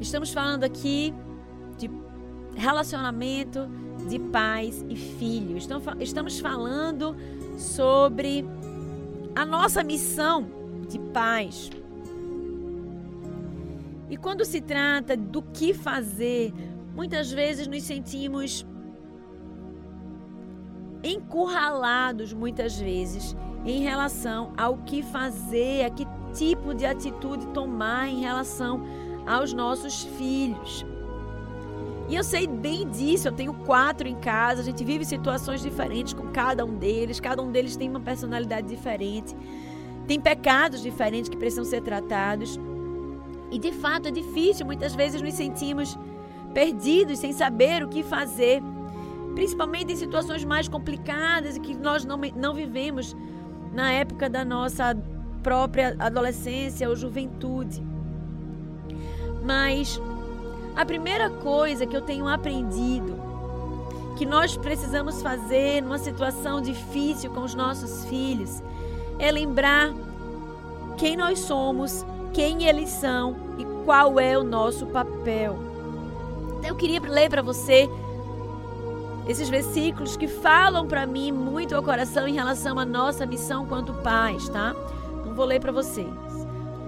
Estamos falando aqui de relacionamento de pais e filhos. Estamos falando sobre a nossa missão de pais. E quando se trata do que fazer, muitas vezes nos sentimos encurralados, muitas vezes, em relação ao que fazer, a que tipo de atitude tomar em relação aos nossos filhos. E eu sei bem disso, eu tenho 4 em casa, a gente vive situações diferentes com cada um deles tem uma personalidade diferente, tem pecados diferentes que precisam ser tratados. E de fato é difícil, muitas vezes nos sentimos perdidos, sem saber o que fazer, principalmente em situações mais complicadas e que nós não vivemos na época da nossa própria adolescência ou juventude. Mas a primeira coisa que eu tenho aprendido que nós precisamos fazer numa situação difícil com os nossos filhos é lembrar quem nós somos, quem eles são e qual é o nosso papel. Eu queria ler para você esses versículos que falam para mim muito ao coração em relação à nossa missão quanto pais, tá? Então vou ler para vocês.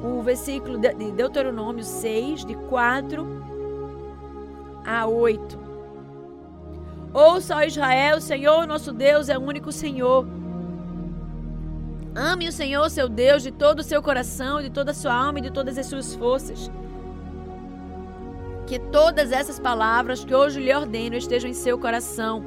O versículo de Deuteronômio 6, de 4-8. Ouça, ó Israel, o Senhor nosso Deus é o único Senhor. Ame o Senhor, seu Deus, de todo o seu coração, de toda a sua alma e de todas as suas forças. Que todas essas palavras que hoje lhe ordeno estejam em seu coração.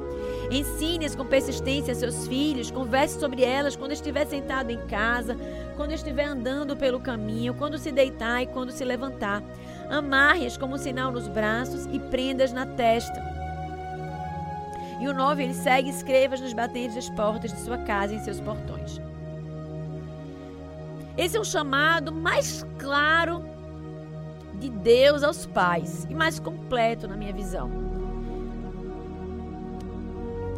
Ensine-as com persistência a seus filhos, converse sobre elas quando estiver sentado em casa, quando estiver andando pelo caminho, quando se deitar e quando se levantar. Amarre-as como um sinal nos braços e prenda-as na testa. E o 9, ele segue: escreva-as nos batentes das portas de sua casa e em seus portões. Esse é um chamado mais claro de Deus aos pais e mais completo na minha visão.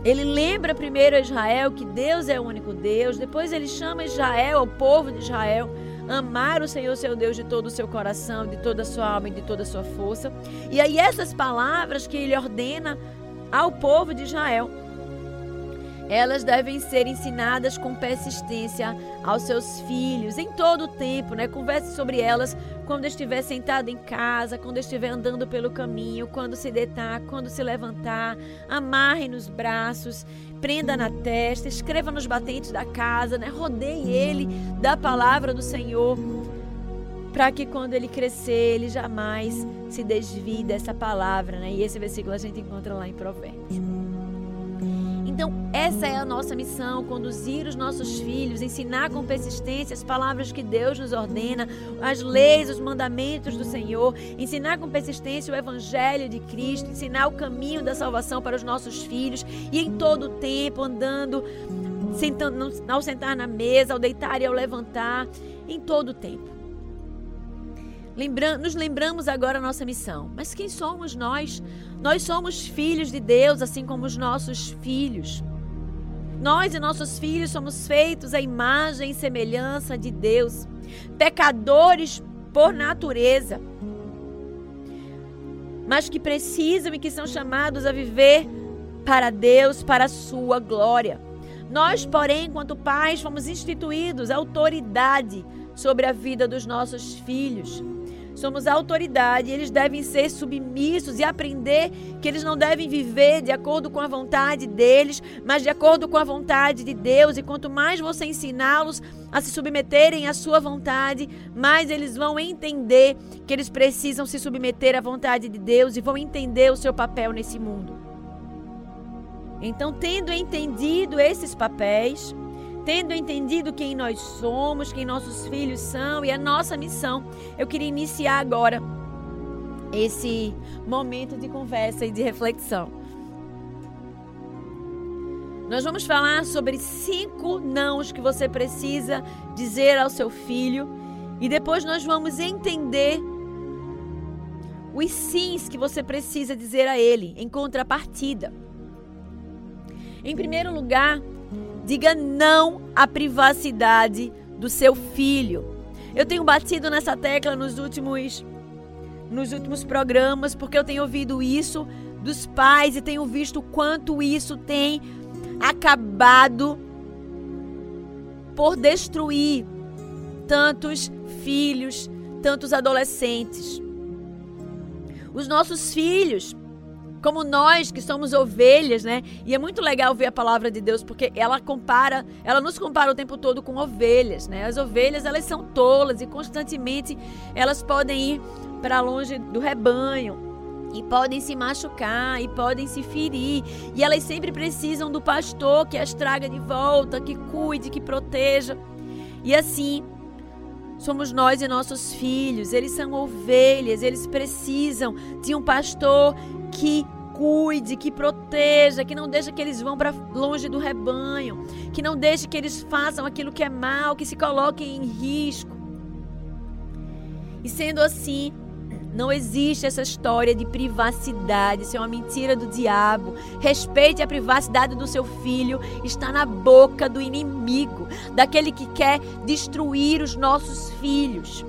Ele lembra primeiro a Israel que Deus é o único Deus, depois ele chama Israel, o povo de Israel, amar o Senhor seu Deus de todo o seu coração, de toda a sua alma e de toda a sua força. E aí essas palavras que ele ordena ao povo de Israel, elas devem ser ensinadas com persistência aos seus filhos em todo o tempo, né? Converse sobre elas quando estiver sentado em casa, quando estiver andando pelo caminho, quando se deitar, quando se levantar. Amarre nos braços, prenda na testa, escreva nos batentes da casa, né? Rodeie ele da palavra do Senhor, para que quando ele crescer, ele jamais se desvie dessa palavra, né? E esse versículo a gente encontra lá em Provérbios. Então, essa é a nossa missão, conduzir os nossos filhos, ensinar com persistência as palavras que Deus nos ordena, as leis, os mandamentos do Senhor, ensinar com persistência o Evangelho de Cristo, ensinar o caminho da salvação para os nossos filhos e em todo o tempo, andando, sentando, ao sentar na mesa, ao deitar e ao levantar, em todo o tempo. Nos lembramos agora a nossa missão. Mas quem somos nós? Nós somos filhos de Deus, assim como os nossos filhos. Nós e nossos filhos somos feitos à imagem e semelhança de Deus. Pecadores por natureza, mas que precisam e que são chamados a viver para Deus, para a sua glória. Nós, porém, enquanto pais, fomos instituídos autoridade sobre a vida dos nossos filhos. Somos a autoridade, eles devem ser submissos e aprender que eles não devem viver de acordo com a vontade deles, mas de acordo com a vontade de Deus. E quanto mais você ensiná-los a se submeterem à sua vontade, mais eles vão entender que eles precisam se submeter à vontade de Deus e vão entender o seu papel nesse mundo. Então, tendo entendido esses papéis, tendo entendido quem nós somos, quem nossos filhos são e a nossa missão, eu queria iniciar agora esse momento de conversa e de reflexão. Nós vamos falar sobre 5 nãos que você precisa dizer ao seu filho e depois nós vamos entender os sims que você precisa dizer a ele em contrapartida. Em primeiro lugar, diga não à privacidade do seu filho. Eu tenho batido nessa tecla nos últimos nos últimos programas, porque eu tenho ouvido isso dos pais e tenho visto o quanto isso tem acabado por destruir tantos filhos, tantos adolescentes. Os nossos filhos, como nós que somos ovelhas, né? E é muito legal ver a palavra de Deus, porque ela nos compara o tempo todo com ovelhas, né? As ovelhas, elas são tolas e constantemente elas podem ir para longe do rebanho e podem se machucar e podem se ferir, e elas sempre precisam do pastor que as traga de volta, que cuide, que proteja. E assim somos nós e nossos filhos. Eles são ovelhas, eles precisam de um pastor que cuide, que proteja, que não deixe que eles vão para longe do rebanho, que não deixe que eles façam aquilo que é mal, que se coloquem em risco. E sendo assim, não existe essa história de privacidade. Isso é uma mentira do diabo. Respeite a privacidade do seu filho. Está na boca do inimigo, daquele que quer destruir os nossos filhos.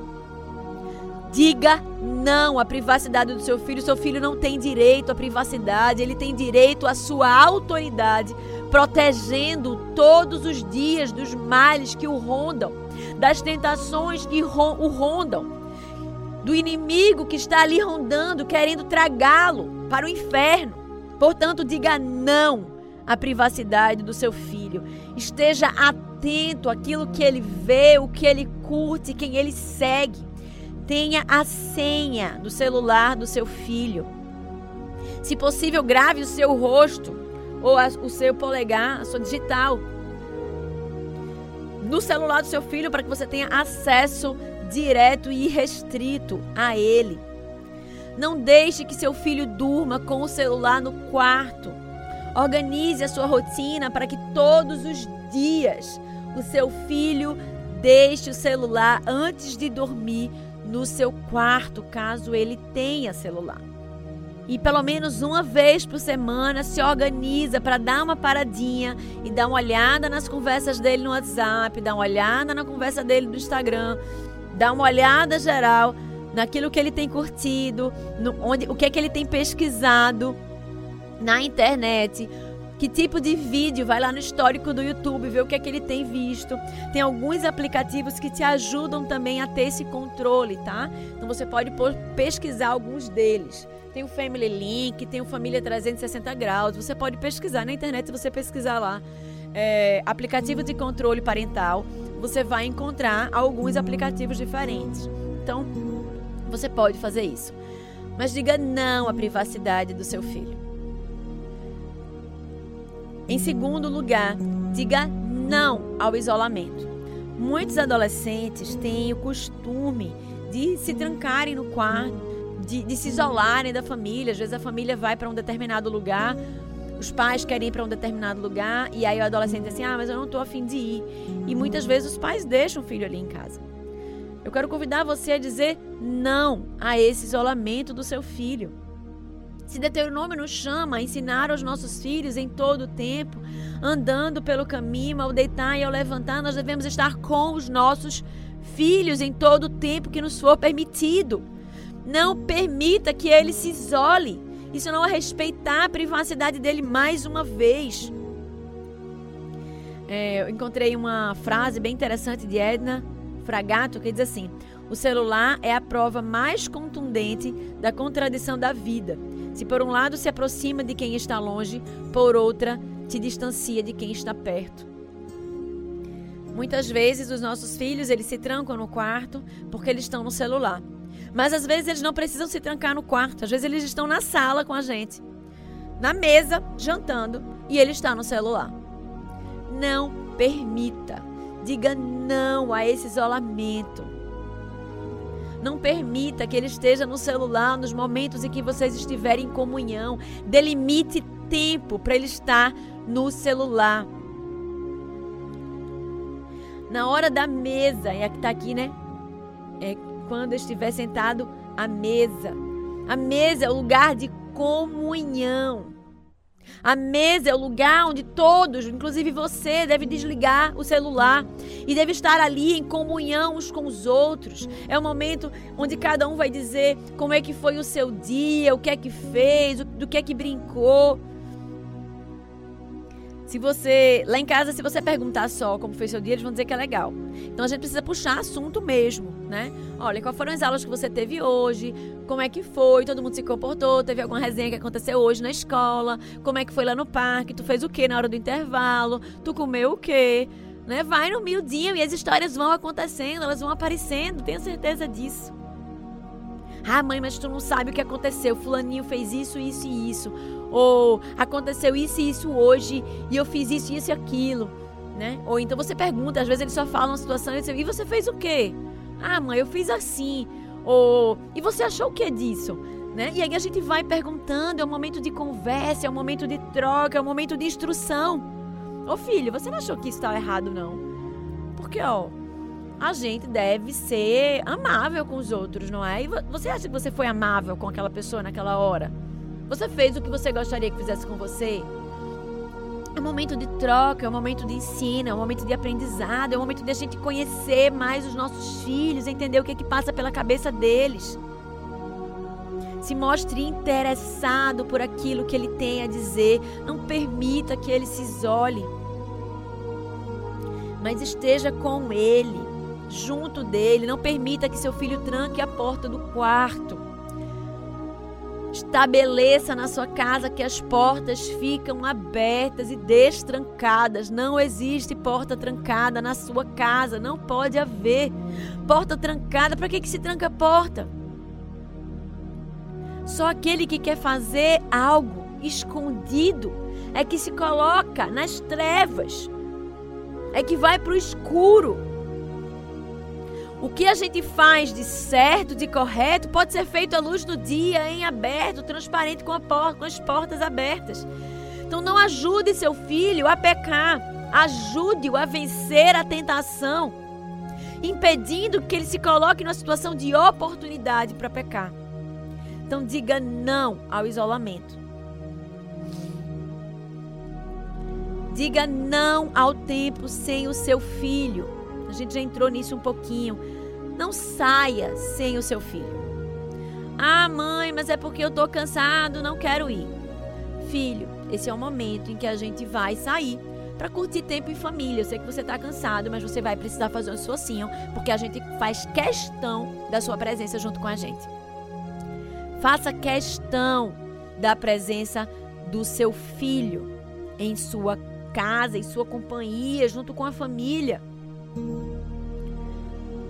Diga não à privacidade do seu filho. Seu filho não tem direito à privacidade. Ele tem direito à sua autoridade, protegendo todos os dias dos males que o rondam, das tentações que o rondam, do inimigo que está ali rondando, querendo tragá-lo para o inferno. Portanto, diga não à privacidade do seu filho. Esteja atento àquilo que ele vê, o que ele curte, quem ele segue. Tenha a senha do celular do seu filho. Se possível, grave o seu rosto ou o seu polegar, a sua digital, no celular do seu filho, para que você tenha acesso direto e irrestrito a ele. Não deixe que seu filho durma com o celular no quarto. Organize a sua rotina para que todos os dias o seu filho deixe o celular antes de dormir no seu quarto, caso ele tenha celular. E pelo menos uma vez por semana se organiza para dar uma paradinha e dar uma olhada nas conversas dele no WhatsApp, dar uma olhada na conversa dele no Instagram, dá uma olhada geral naquilo que ele tem curtido, o que é que ele tem pesquisado na internet, que tipo de vídeo, vai lá no histórico do YouTube, vê o que é que ele tem visto. Tem alguns aplicativos que te ajudam também a ter esse controle, tá? Então você pode pesquisar alguns deles. Tem o Family Link, tem o Família 360 Graus, você pode pesquisar na internet, se você pesquisar lá, aplicativo de controle parental, você vai encontrar alguns aplicativos diferentes. Então, você pode fazer isso. Mas diga não à privacidade do seu filho. Em segundo lugar, diga não ao isolamento. Muitos adolescentes têm o costume de se trancarem no quarto, de se isolarem da família. Às vezes a família vai para um determinado lugar, os pais querem ir para um determinado lugar, e aí o adolescente diz assim, mas eu não estou a fim de ir. E muitas vezes os pais deixam o filho ali em casa. Eu quero convidar você a dizer não a esse isolamento do seu filho. Se Deuteronômio nos chama a ensinar aos nossos filhos em todo o tempo, andando pelo caminho, ao deitar e ao levantar, nós devemos estar com os nossos filhos em todo o tempo que nos for permitido. Não permita que ele se isole. Isso não é respeitar a privacidade dele mais uma vez. Eu encontrei uma frase bem interessante de Edna Fragato, que diz assim: o celular é a prova mais contundente da contradição da vida. Se por um lado se aproxima de quem está longe, por outra te distancia de quem está perto. Muitas vezes os nossos filhos, eles se trancam no quarto porque eles estão no celular. Mas às vezes eles não precisam se trancar no quarto. Às vezes eles estão na sala com a gente, na mesa, jantando, e ele está no celular. Não permita. Diga não a esse isolamento. Não permita que ele esteja no celular nos momentos em que vocês estiverem em comunhão. Delimite tempo para ele estar no celular. Na hora da mesa, é a que está aqui, né? Quando estiver sentado à mesa. A mesa é o lugar de comunhão. A mesa é o lugar onde todos, inclusive você, deve desligar o celular e deve estar ali em comunhão uns com os outros. É um momento onde cada um vai dizer como é que foi o seu dia, o que é que fez, do que é que brincou. Se você, lá em casa, se você perguntar só como foi seu dia, eles vão dizer que é legal. Então a gente precisa puxar assunto mesmo, né? Olha, quais foram as aulas que você teve hoje? Como é que foi? Todo mundo se comportou? Teve alguma resenha que aconteceu hoje na escola? Como é que foi lá no parque? Tu fez o quê na hora do intervalo? Tu comeu o quê? Né? Vai no miudinho e as histórias vão acontecendo, elas vão aparecendo, tenho certeza disso. Ah, mãe, mas tu não sabe o que aconteceu. Fulaninho fez isso, isso e isso. Ou aconteceu isso e isso hoje e eu fiz isso, isso e aquilo, né? Ou então você pergunta, às vezes eles só falam uma situação e dizem, e você fez o quê? Ah, mãe, eu fiz assim. Ou, e você achou o que disso? Né? E aí a gente vai perguntando, é um momento de conversa, é um momento de troca, é um momento de instrução. Ô filho, você não achou que isso estava errado, não? Porque, ó... a gente deve ser amável com os outros, não é? E você acha que você foi amável com aquela pessoa naquela hora? Você fez o que você gostaria que fizesse com você? É um momento de troca, é um momento de ensino, é um momento de aprendizado, é um momento de a gente conhecer mais os nossos filhos, entender o que é que passa pela cabeça deles. Se mostre interessado por aquilo que ele tem a dizer, não permita que ele se isole, mas esteja com ele. Junto dele, não permita que seu filho tranque a porta do quarto. Estabeleça na sua casa que as portas ficam abertas e destrancadas. Não existe porta trancada na sua casa, não pode haver porta trancada. Para que se tranca a porta? Só aquele que quer fazer algo escondido é que se coloca nas trevas, é que vai para o escuro. O que a gente faz de certo, de correto, pode ser feito à luz do dia, em aberto, transparente, com as portas abertas. Então não ajude seu filho a pecar, ajude-o a vencer a tentação, impedindo que ele se coloque numa situação de oportunidade para pecar. Então diga não ao isolamento. Diga não ao tempo sem o seu filho. A gente já entrou nisso um pouquinho. Não saia sem o seu filho. Ah, mãe, mas é porque eu tô cansado, não quero ir. Filho, esse é o momento em que a gente vai sair para curtir tempo em família. Eu sei que você tá cansado, mas você vai precisar fazer um esforcinho, porque a gente faz questão da sua presença junto com a gente. Faça questão da presença do seu filho em sua casa, em sua companhia, junto com a família.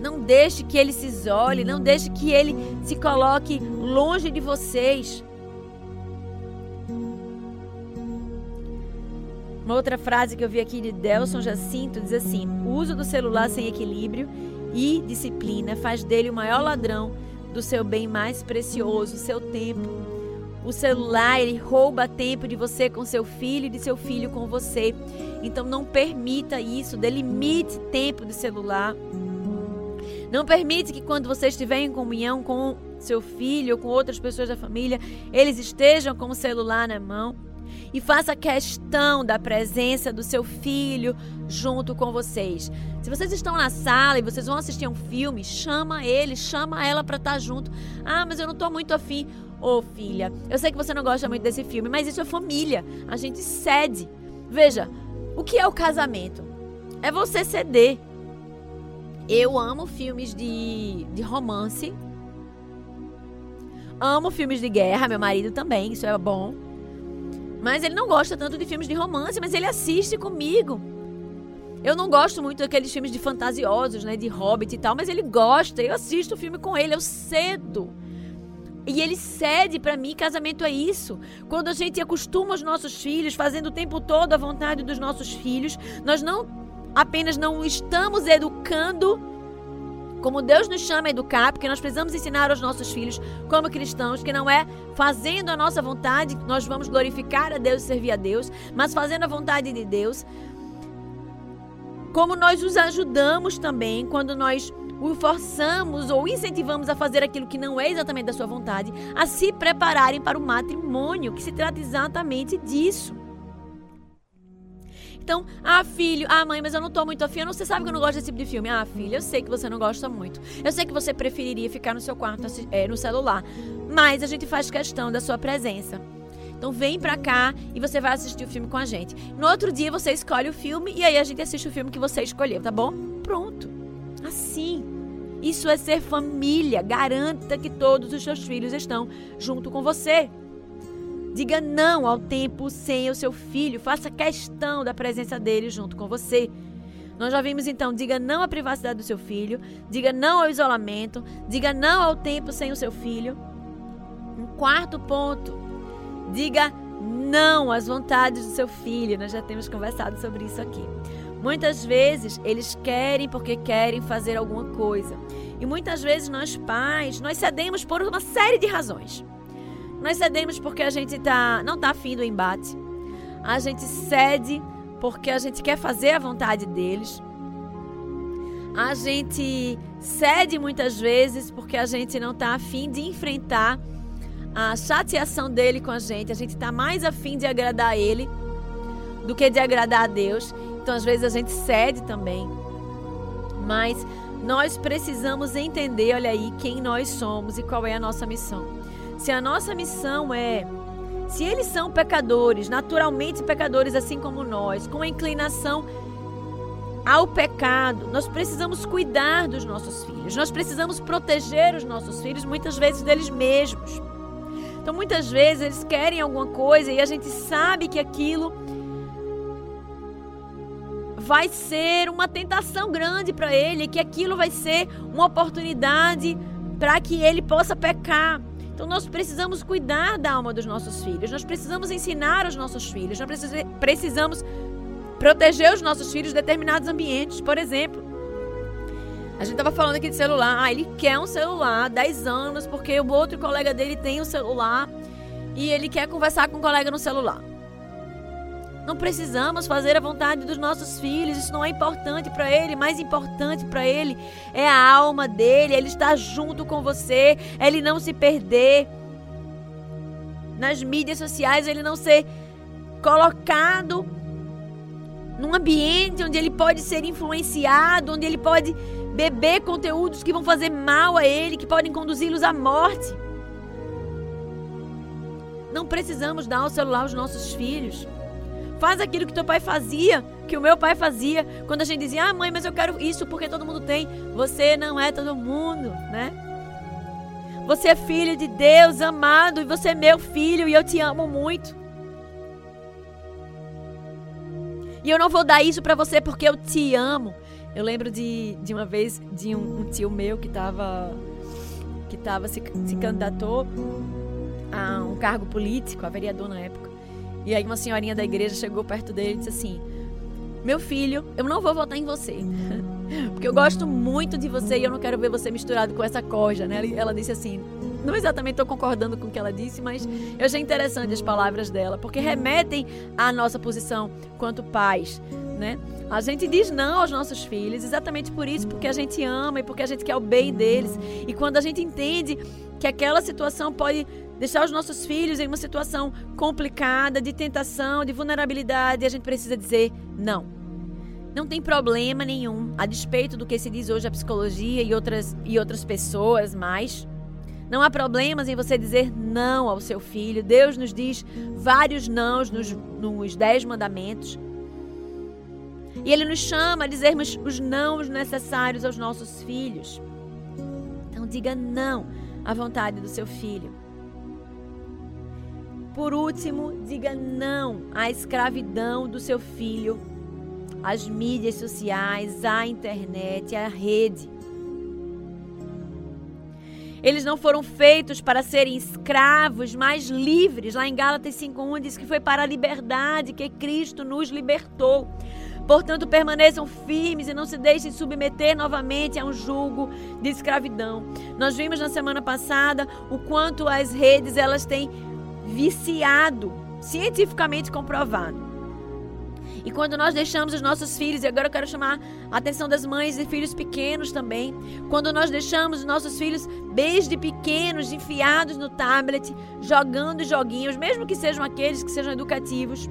Não deixe que ele se isole, não deixe que ele se coloque longe de vocês. Uma outra frase que eu vi aqui de Delson Jacinto diz assim: o uso do celular sem equilíbrio e disciplina faz dele o maior ladrão do seu bem mais precioso, seu tempo. O celular, ele rouba tempo de você com seu filho e de seu filho com você. Então não permita isso, delimite tempo do celular. Não permite que quando você estiver em comunhão com seu filho ou com outras pessoas da família, eles estejam com o celular na mão. E faça questão da presença do seu filho junto com vocês. Se vocês estão na sala e vocês vão assistir um filme, chama ele, chama ela para estar junto. Ah, mas eu não estou muito afim. Ô, filha, eu sei que você não gosta muito desse filme, mas isso é família. A gente cede. Veja, o que é o casamento? É você ceder. Eu amo filmes de romance. Amo filmes de guerra, meu marido também, isso é bom. Mas ele não gosta tanto de filmes de romance, mas ele assiste comigo. Eu não gosto muito daqueles filmes de fantasiosos, né, de Hobbit e tal, mas ele gosta, eu assisto o filme com ele, eu cedo. E ele cede para mim, casamento é isso. Quando a gente acostuma os nossos filhos, fazendo o tempo todo a vontade dos nossos filhos, nós não apenas não estamos educando como Deus nos chama a educar, porque nós precisamos ensinar aos nossos filhos como cristãos, que não é fazendo a nossa vontade, nós vamos glorificar a Deus e servir a Deus, mas fazendo a vontade de Deus. Como nós os ajudamos também quando nós o forçamos ou incentivamos a fazer aquilo que não é exatamente da sua vontade, a se prepararem para o matrimônio, que se trata exatamente disso. Então, filho, mãe, mas eu não tô muito afim, você sabe que eu não gosto desse tipo de filme. Filha, eu sei que você não gosta muito. Eu sei que você preferiria ficar no seu quarto, no celular, mas a gente faz questão da sua presença. Então vem pra cá e você vai assistir o filme com a gente. No outro dia você escolhe o filme e aí a gente assiste o filme que você escolheu, tá bom? Pronto. Assim. Isso é ser família. Garanta que todos os seus filhos estão junto com você. Diga não ao tempo sem o seu filho. Faça questão da presença dele junto com você. Nós já vimos então, diga não à privacidade do seu filho, diga não ao isolamento, diga não ao tempo sem o seu filho. Um quarto ponto, diga não às vontades do seu filho. Nós já temos conversado sobre isso aqui. Muitas vezes eles querem porque querem fazer alguma coisa. E muitas vezes nós pais, nós cedemos por uma série de razões. Nós cedemos porque a gente não está afim do embate. A gente cede porque a gente quer fazer a vontade deles. A gente cede muitas vezes porque a gente não está afim de enfrentar a chateação dele com a gente. A gente está mais afim de agradar a ele do que de agradar a Deus. Então, às vezes, a gente cede também. Mas nós precisamos entender, olha aí, quem nós somos e qual é a nossa missão. Se a nossa missão é... Se eles são pecadores, naturalmente pecadores, assim como nós, com a inclinação ao pecado, nós precisamos cuidar dos nossos filhos. Nós precisamos proteger os nossos filhos, muitas vezes, deles mesmos. Então, muitas vezes, eles querem alguma coisa e a gente sabe que aquilo... vai ser uma tentação grande para ele, que aquilo vai ser uma oportunidade para que ele possa pecar. Então nós precisamos cuidar da alma dos nossos filhos, nós precisamos ensinar os nossos filhos, nós precisamos proteger os nossos filhos de determinados ambientes. Por exemplo, a gente estava falando aqui de celular, ele quer um celular há 10 anos porque o outro colega dele tem um celular e ele quer conversar com um colega no celular. Não precisamos fazer a vontade dos nossos filhos, isso não é importante para ele, mais importante para ele é a alma dele, ele estar junto com você, ele não se perder. Nas mídias sociais, ele não ser colocado num ambiente onde ele pode ser influenciado, onde ele pode beber conteúdos que vão fazer mal a ele, que podem conduzi-los à morte. Não precisamos dar o celular aos nossos filhos. Faz aquilo que teu pai fazia, que o meu pai fazia, quando a gente dizia, mãe, mas eu quero isso porque todo mundo tem. Você não é todo mundo, né? Você é filho de Deus, amado, e você é meu filho e eu te amo muito. E eu não vou dar isso pra você porque eu te amo. Eu lembro de uma vez de um tio meu que se candidatou a um cargo político, a vereador na época. E aí uma senhorinha da igreja chegou perto dele e disse assim, meu filho, eu não vou votar em você, porque eu gosto muito de você e eu não quero ver você misturado com essa corja, né? Ela disse assim, não exatamente estou concordando com o que ela disse, mas eu achei interessante as palavras dela, porque remetem à nossa posição quanto pais, né? A gente diz não aos nossos filhos, exatamente por isso, porque a gente ama e porque a gente quer o bem deles. E quando a gente entende que aquela situação pode... deixar os nossos filhos em uma situação complicada, de tentação, de vulnerabilidade, a gente precisa dizer não. Não tem problema nenhum, a despeito do que se diz hoje a psicologia e outras pessoas mais. Não há problemas em você dizer não ao seu filho. Deus nos diz vários nãos nos 10 mandamentos. E Ele nos chama a dizermos os nãos necessários aos nossos filhos. Então diga não à vontade do seu filho. Por último, diga não à escravidão do seu filho, às mídias sociais, à internet, à rede. Eles não foram feitos para serem escravos, mas livres. Lá em Gálatas 5:1 diz que foi para a liberdade que Cristo nos libertou. Portanto, permaneçam firmes e não se deixem submeter novamente a um jugo de escravidão. Nós vimos na semana passada o quanto as redes elas têm viciado, cientificamente comprovado. E quando nós deixamos os nossos filhos, e agora eu quero chamar a atenção das mães e filhos pequenos também, quando nós deixamos os nossos filhos desde pequenos, enfiados no tablet, jogando joguinhos, mesmo que sejam aqueles que sejam educativos,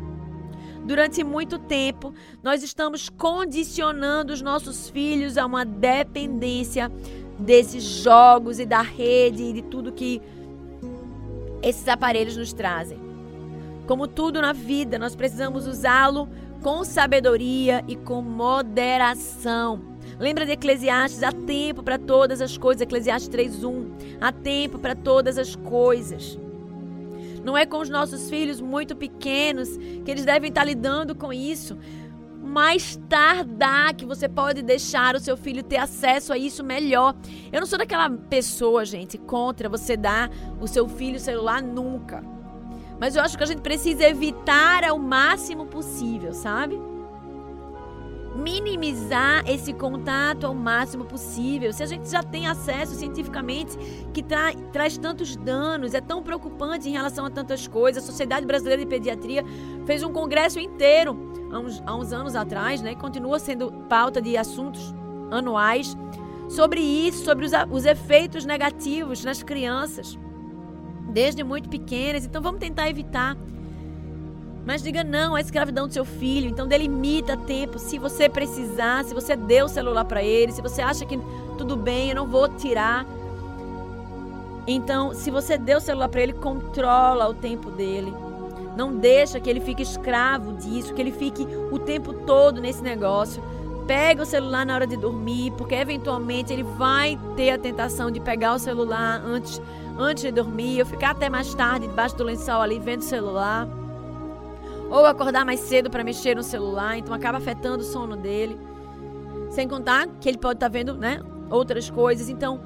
durante muito tempo, nós estamos condicionando os nossos filhos a uma dependência desses jogos e da rede e de tudo que esses aparelhos nos trazem. Como tudo na vida, nós precisamos usá-lo com sabedoria e com moderação. Lembra de Eclesiastes? Há tempo para todas as coisas. Eclesiastes 3:1. Há tempo para todas as coisas. Não é com os nossos filhos muito pequenos que eles devem estar lidando com isso. Mais tardar que você pode deixar o seu filho ter acesso a isso, melhor. Eu não sou daquela pessoa, gente, contra você dar o seu filho celular nunca. Mas eu acho que a gente precisa evitar ao máximo possível, sabe? Minimizar esse contato ao máximo possível. Se a gente já tem acesso cientificamente que traz tantos danos, é tão preocupante em relação a tantas coisas. A Sociedade Brasileira de Pediatria fez um congresso inteiro há uns anos atrás, né? Continua sendo pauta de assuntos anuais sobre isso, sobre os efeitos negativos nas crianças, desde muito pequenas. Então vamos tentar evitar. Mas diga não à escravidão do seu filho. Então delimita tempo. Se você precisar, se você deu o celular para ele, se você acha que tudo bem, eu não vou tirar. Então, se você deu o celular para ele, controla o tempo dele. Não deixa que ele fique escravo disso, que ele fique o tempo todo nesse negócio. Pega o celular na hora de dormir, porque eventualmente ele vai ter a tentação de pegar o celular antes de dormir, ou ficar até mais tarde debaixo do lençol ali vendo o celular, ou acordar mais cedo para mexer no celular, então acaba afetando o sono dele, sem contar que ele pode estar vendo, né, outras coisas. Então,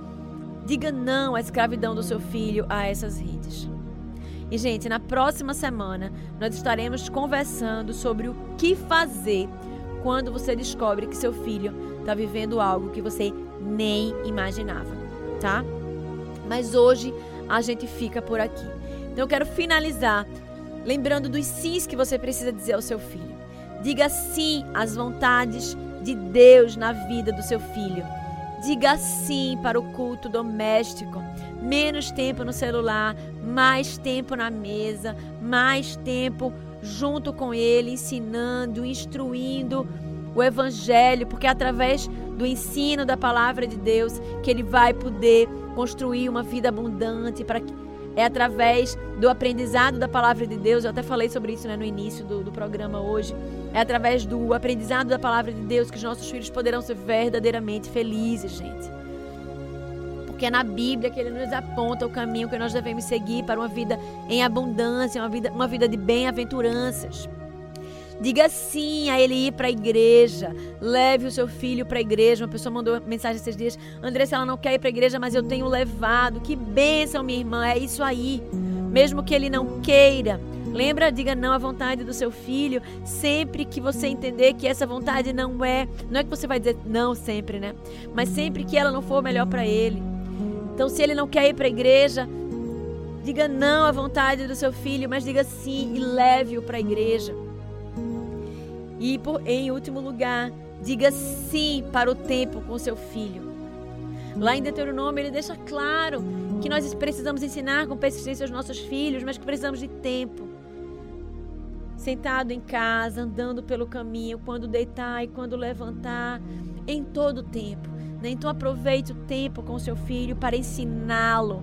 diga não à escravidão do seu filho a essas redes. E, gente, na próxima semana, nós estaremos conversando sobre o que fazer quando você descobre que seu filho está vivendo algo que você nem imaginava, tá? Mas hoje, a gente fica por aqui. Então, eu quero finalizar lembrando dos sims que você precisa dizer ao seu filho. Diga sim às vontades de Deus na vida do seu filho. Diga sim para o culto doméstico. Menos tempo no celular, mais tempo na mesa, mais tempo junto com ele, ensinando, instruindo o evangelho, porque é através do ensino da palavra de Deus que ele vai poder construir uma vida abundante para que... É através do aprendizado da palavra de Deus, eu até falei sobre isso, né, no início do programa hoje. É através do aprendizado da palavra de Deus que os nossos filhos poderão ser verdadeiramente felizes, gente. Porque é na Bíblia que ele nos aponta o caminho que nós devemos seguir para uma vida em abundância, uma vida de bem-aventuranças. Diga sim a ele ir para a igreja. Leve o seu filho para a igreja. Uma pessoa mandou mensagem esses dias: Andressa, ela não quer ir para a igreja, mas eu tenho levado. Que bênção, minha irmã. É isso aí. Mesmo que ele não queira. Lembra? Diga não à vontade do seu filho. Sempre que você entender que essa vontade não é... Não é que você vai dizer não sempre, né? Mas sempre que ela não for melhor para ele. Então, se ele não quer ir para a igreja, diga não à vontade do seu filho, mas diga sim e leve-o para a igreja. E, em último lugar, diga sim para o tempo com seu filho. Lá em Deuteronômio, ele deixa claro que nós precisamos ensinar com persistência aos nossos filhos, mas que precisamos de tempo. Sentado em casa, andando pelo caminho, quando deitar e quando levantar, em todo o tempo. Né? Então, aproveite o tempo com seu filho para ensiná-lo.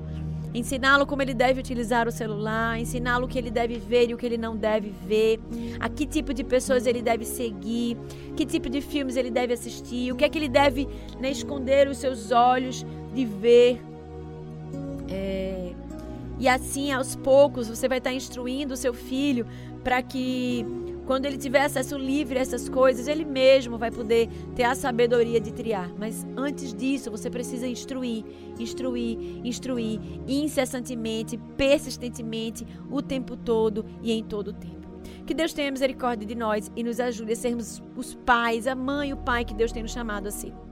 Ensiná-lo como ele deve utilizar o celular, ensiná-lo o que ele deve ver e o que ele não deve ver, a que tipo de pessoas ele deve seguir, que tipo de filmes ele deve assistir, o que é que ele deve, né, esconder os seus olhos de ver. E assim, aos poucos, você vai estar instruindo o seu filho para que, quando ele tiver acesso livre a essas coisas, ele mesmo vai poder ter a sabedoria de triar. Mas antes disso, você precisa instruir incessantemente, persistentemente, o tempo todo e em todo o tempo. Que Deus tenha misericórdia de nós e nos ajude a sermos os pais, a mãe e o pai que Deus tem nos chamado a ser.